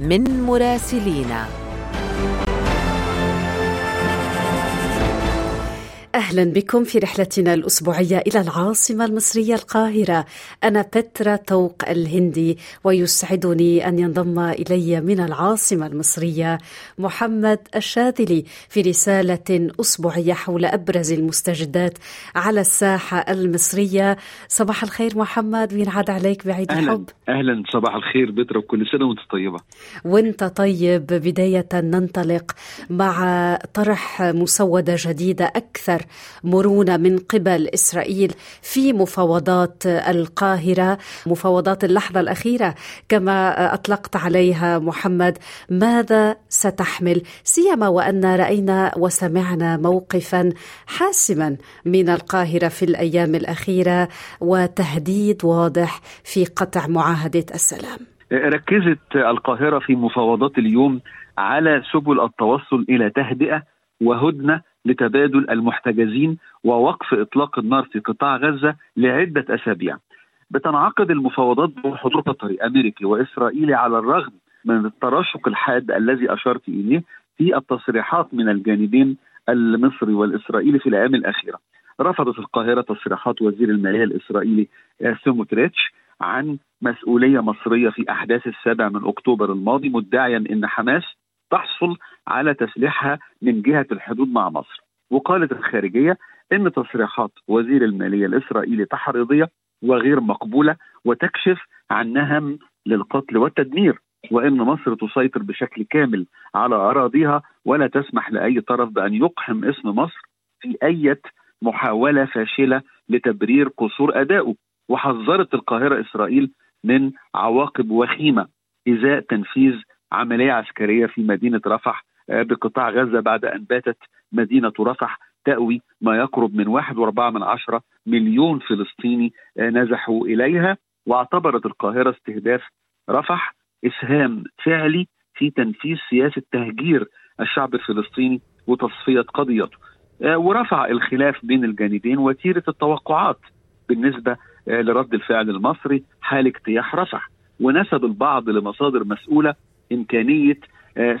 من مراسلينا، أهلا بكم في رحلتنا الأسبوعية إلى العاصمة المصرية القاهرة. أنا بيترا توق الهندي، ويسعدني أن ينضم إلي من العاصمة المصرية محمد الشاذلي في رسالة أسبوعية حول أبرز المستجدات على الساحة المصرية. صباح الخير محمد، وينعاد عليك بعيد الحب. أهلا، صباح الخير بيترا، وكل سنة وانت طيبة. وانت طيب. بداية ننطلق مع طرح مسودة جديدة أكثر مرونة من قبل إسرائيل في مفاوضات القاهرة، مفاوضات اللحظة الأخيرة كما أطلقت عليها محمد. ماذا ستحمل، سيما وأن رأينا وسمعنا موقفا حاسما من القاهرة في الأيام الأخيرة وتهديد واضح في قطع معاهدة السلام؟ ركزت القاهرة في مفاوضات اليوم على سبل التوصل إلى تهدئة وهدنة لتبادل المحتجزين ووقف إطلاق النار في قطاع غزة لعدة أسابيع. بتنعقد المفاوضات بحضور قطري أمريكي وإسرائيلي على الرغم من التراشق الحاد الذي أشرت إليه في التصريحات من الجانبين المصري والإسرائيلي في الأيام الأخيرة. رفضت القاهرة تصريحات وزير المالية الإسرائيلي سموتريتش عن مسؤولية مصرية في أحداث 7 أكتوبر الماضي، مدعيا أن حماس تحصل على تسليحها من جهة الحدود مع مصر. وقالت الخارجية إن تصريحات وزير المالية الإسرائيلي تحريضية وغير مقبولة وتكشف عن نهم للقتل والتدمير، وإن مصر تسيطر بشكل كامل على أراضيها ولا تسمح لأي طرف بأن يقحم اسم مصر في أي محاولة فاشلة لتبرير قصور أدائه. وحذرت القاهرة إسرائيل من عواقب وخيمة إزاء تنفيذ عملية عسكرية في مدينة رفح بقطاع غزة، بعد أن باتت مدينة رفح تأوي ما يقرب من 1.4 مليون فلسطيني نزحوا إليها. واعتبرت القاهرة استهداف رفح إسهام فعلي في تنفيذ سياسة تهجير الشعب الفلسطيني وتصفية قضيته. ورفع الخلاف بين الجانبين وتيرة التوقعات بالنسبة لرد الفعل المصري حال اجتياح رفح، ونسب البعض لمصادر مسؤولة إمكانية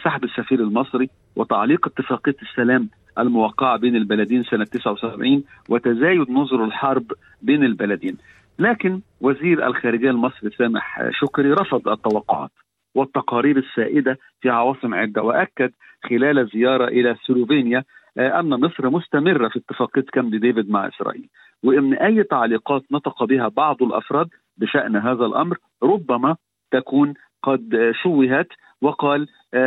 سحب السفير المصري وتعليق اتفاقية السلام الموقعة بين البلدين سنة 79 وتزايد نظر الحرب بين البلدين. لكن وزير الخارجية المصري سامح شكري رفض التوقعات والتقارير السائدة في عواصم عدة، وأكد خلال زيارة إلى سلوفينيا أن مصر مستمرة في اتفاقية كامب ديفيد مع إسرائيل، وإن أي تعليقات نطق بها بعض الأفراد بشأن هذا الأمر ربما تكون قد شوهت. وقال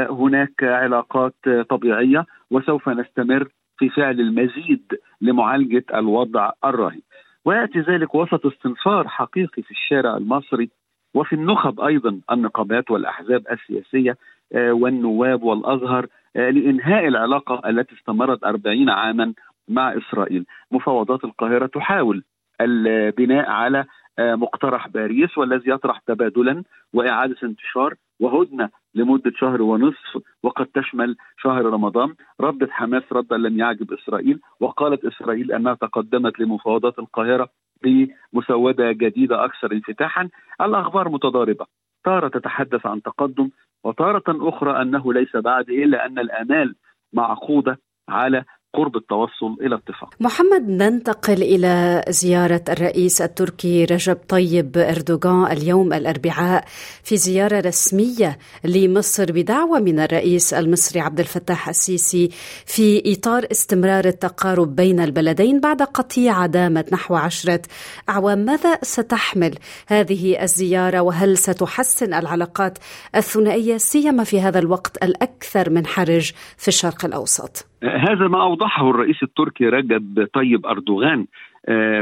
هناك علاقات طبيعية وسوف نستمر في فعل المزيد لمعالجة الوضع الراهن. ويأتي ذلك وسط استنفار حقيقي في الشارع المصري وفي النخب أيضا، النقابات والأحزاب السياسية والنواب والأزهر لإنهاء العلاقة التي استمرت 40 عاما مع إسرائيل. مفاوضات القاهرة تحاول البناء على مقترح باريس، والذي يطرح تبادلا وإعادة انتشار وهدنة لمدة 1.5 شهر وقد تشمل شهر رمضان. ردت حماس ردا لم يعجب إسرائيل، وقالت إسرائيل أنها تقدمت لمفاوضات القاهرة بمسودة جديدة أكثر انفتاحا. الأخبار متضاربة، تارة تتحدث عن تقدم وتارة أخرى أنه ليس بعد، إلا أن الآمال معقودة على قرب التوصل إلى اتفاق. محمد، ننتقل إلى زيارة الرئيس التركي رجب طيب أردوغان اليوم الأربعاء في زيارة رسمية لمصر بدعوة من الرئيس المصري عبد الفتاح السيسي، في إطار استمرار التقارب بين البلدين بعد قطيعة دامت نحو 10 أعوام. ماذا ستحمل هذه الزيارة، وهل ستحسن العلاقات الثنائية سيما في هذا الوقت الأكثر من حرج في الشرق الأوسط؟ هذا ما أوضحه الرئيس التركي رجب طيب أردوغان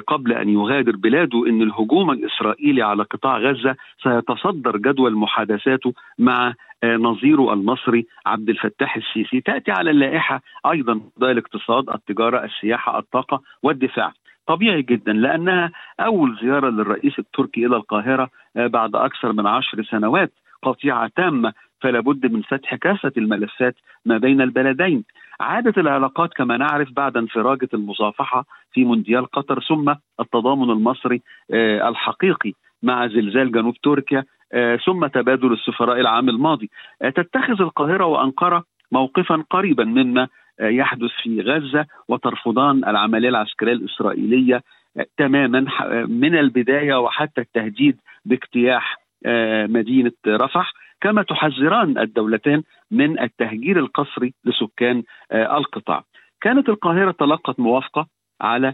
قبل أن يغادر بلاده أن الهجوم الإسرائيلي على قطاع غزة سيتصدر جدول محادثاته مع نظيره المصري عبد الفتاح السيسي. تأتي على اللائحة أيضا الاقتصاد، التجارة، السياحة، الطاقة والدفاع. طبيعي جدا لأنها أول زيارة للرئيس التركي إلى القاهرة بعد أكثر من 10 سنوات، قطيعة تامة، فلا بد من فتح كافة الملفات ما بين البلدين. عادت العلاقات كما نعرف بعد انفراجة المصافحة في مونديال قطر، ثم التضامن المصري الحقيقي مع زلزال جنوب تركيا، ثم تبادل السفراء العام الماضي. تتخذ القاهرة وأنقرة موقفا قريبا مما يحدث في غزة، وترفضان العملية العسكرية الإسرائيلية تماما من البداية، وحتى التهديد باجتياح مدينة رفح، كما تحذران الدولتين من التهجير القسري لسكان القطاع. كانت القاهرة تلقت موافقة على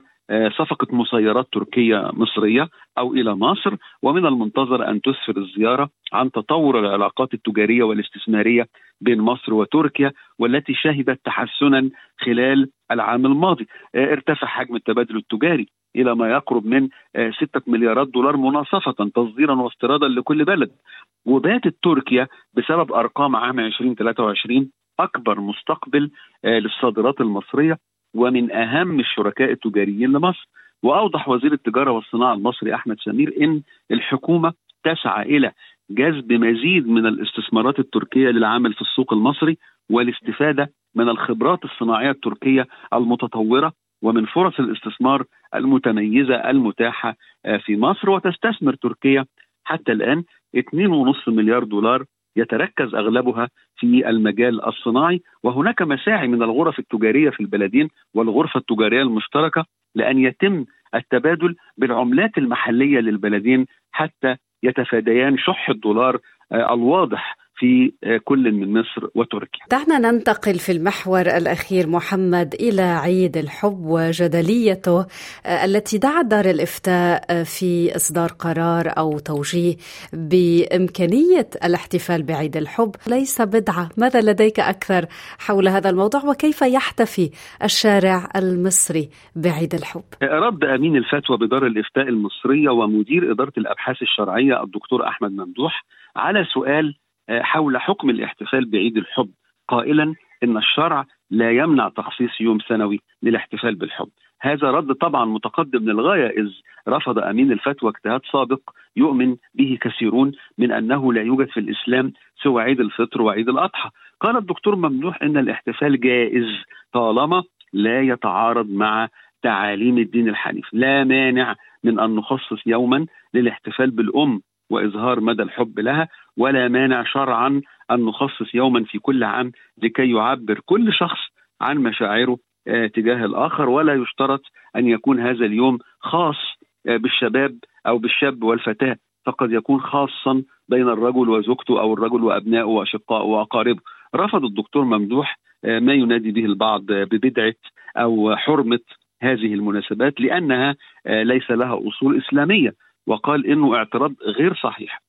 صفقة مسيرات تركية مصرية أو إلى مصر، ومن المنتظر أن تسفر الزيارة عن تطور العلاقات التجارية والاستثمارية بين مصر وتركيا، والتي شهدت تحسنا خلال العام الماضي. ارتفع حجم التبادل التجاري إلى ما يقرب من 6 مليارات دولار مناصفة، تصديرا واستيرادا لكل بلد. وباتت تركيا بسبب أرقام عام 2023 أكبر مستقبل للصادرات المصرية، ومن أهم الشركاء التجاريين لمصر. وأوضح وزير التجارة والصناعة المصري أحمد سمير إن الحكومة تسعى إلى جذب مزيد من الاستثمارات التركية للعمل في السوق المصري، والاستفادة من الخبرات الصناعية التركية المتطورة، ومن فرص الاستثمار المتميزة المتاحة في مصر. وتستثمر تركيا حتى الآن 2.5 مليار دولار، يتركز أغلبها في المجال الصناعي. وهناك مساعي من الغرف التجارية في البلدين والغرفة التجارية المشتركة لأن يتم التبادل بالعملات المحلية للبلدين حتى يتفاديان شح الدولار الواضح في كل من مصر وتركيا. دعنا ننتقل في المحور الأخير محمد إلى عيد الحب وجدليته التي دعت دار الإفتاء في إصدار قرار أو توجيه بإمكانية الاحتفال بعيد الحب ليس بدعة. ماذا لديك أكثر حول هذا الموضوع وكيف يحتفي الشارع المصري بعيد الحب؟ رد أمين الفتوى بدار الإفتاء المصرية ومدير إدارة الأبحاث الشرعية الدكتور أحمد ممدوح على سؤال حول حكم الاحتفال بعيد الحب، قائلا إن الشرع لا يمنع تخصيص يوم سنوي للاحتفال بالحب. هذا رد طبعا متقدم للغاية، إذ رفض أمين الفتوى اجتهاد سابق يؤمن به كثيرون من أنه لا يوجد في الإسلام سوى عيد الفطر وعيد الأضحى. قال الدكتور ممدوح إن الاحتفال جائز طالما لا يتعارض مع تعاليم الدين الحنيف. لا مانع من أن نخصص يوما للاحتفال بالأم وإظهار مدى الحب لها، ولا مانع شرعا أن نخصص يوما في كل عام لكي يعبر كل شخص عن مشاعره تجاه الآخر، ولا يشترط أن يكون هذا اليوم خاص بالشباب أو بالشاب والفتاة، فقد يكون خاصا بين الرجل وزوجته أو الرجل وأبنائه وأشقائه وأقاربه. رفض الدكتور ممدوح ما ينادي به البعض ببدعة أو حرمة هذه المناسبات لأنها ليس لها أصول إسلامية، وقال إنه اعتراض غير صحيح،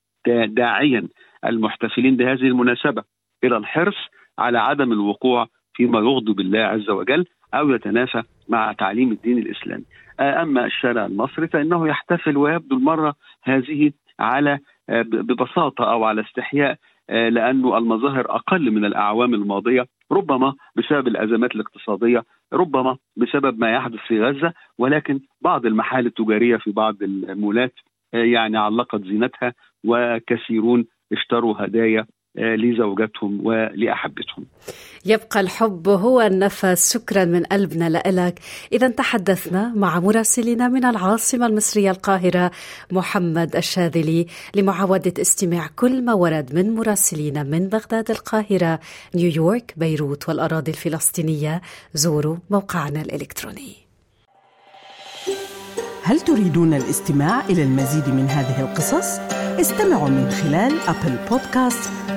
داعيا المحتفلين بهذه المناسبة إلى الحرص على عدم الوقوع فيما يغضب الله عز وجل أو يتنافى مع تعليم الدين الإسلامي. أما الشارع المصري فإنه يحتفل، ويبدو المرة هذه على ببساطة أو على استحياء، لأنه المظاهر أقل من الأعوام الماضية، ربما بسبب الأزمات الاقتصادية، ربما بسبب ما يحدث في غزة. ولكن بعض المحال التجارية في بعض المولات يعني علقت زينتها، وكثيرون اشتروا هدايا لزوجاتهم ولأحبتهم. يبقى الحب هو النفس. شكرا من قلبنا لك. إذا تحدثنا مع مراسلنا من العاصمة المصرية القاهرة محمد الشاذلي لمعاودة استماع كل ما ورد من مراسلينا من بغداد، القاهرة، نيويورك، بيروت والأراضي الفلسطينية. زوروا موقعنا الإلكتروني. هل تريدون الاستماع إلى المزيد من هذه القصص؟ استمعوا من خلال أبل بودكاست،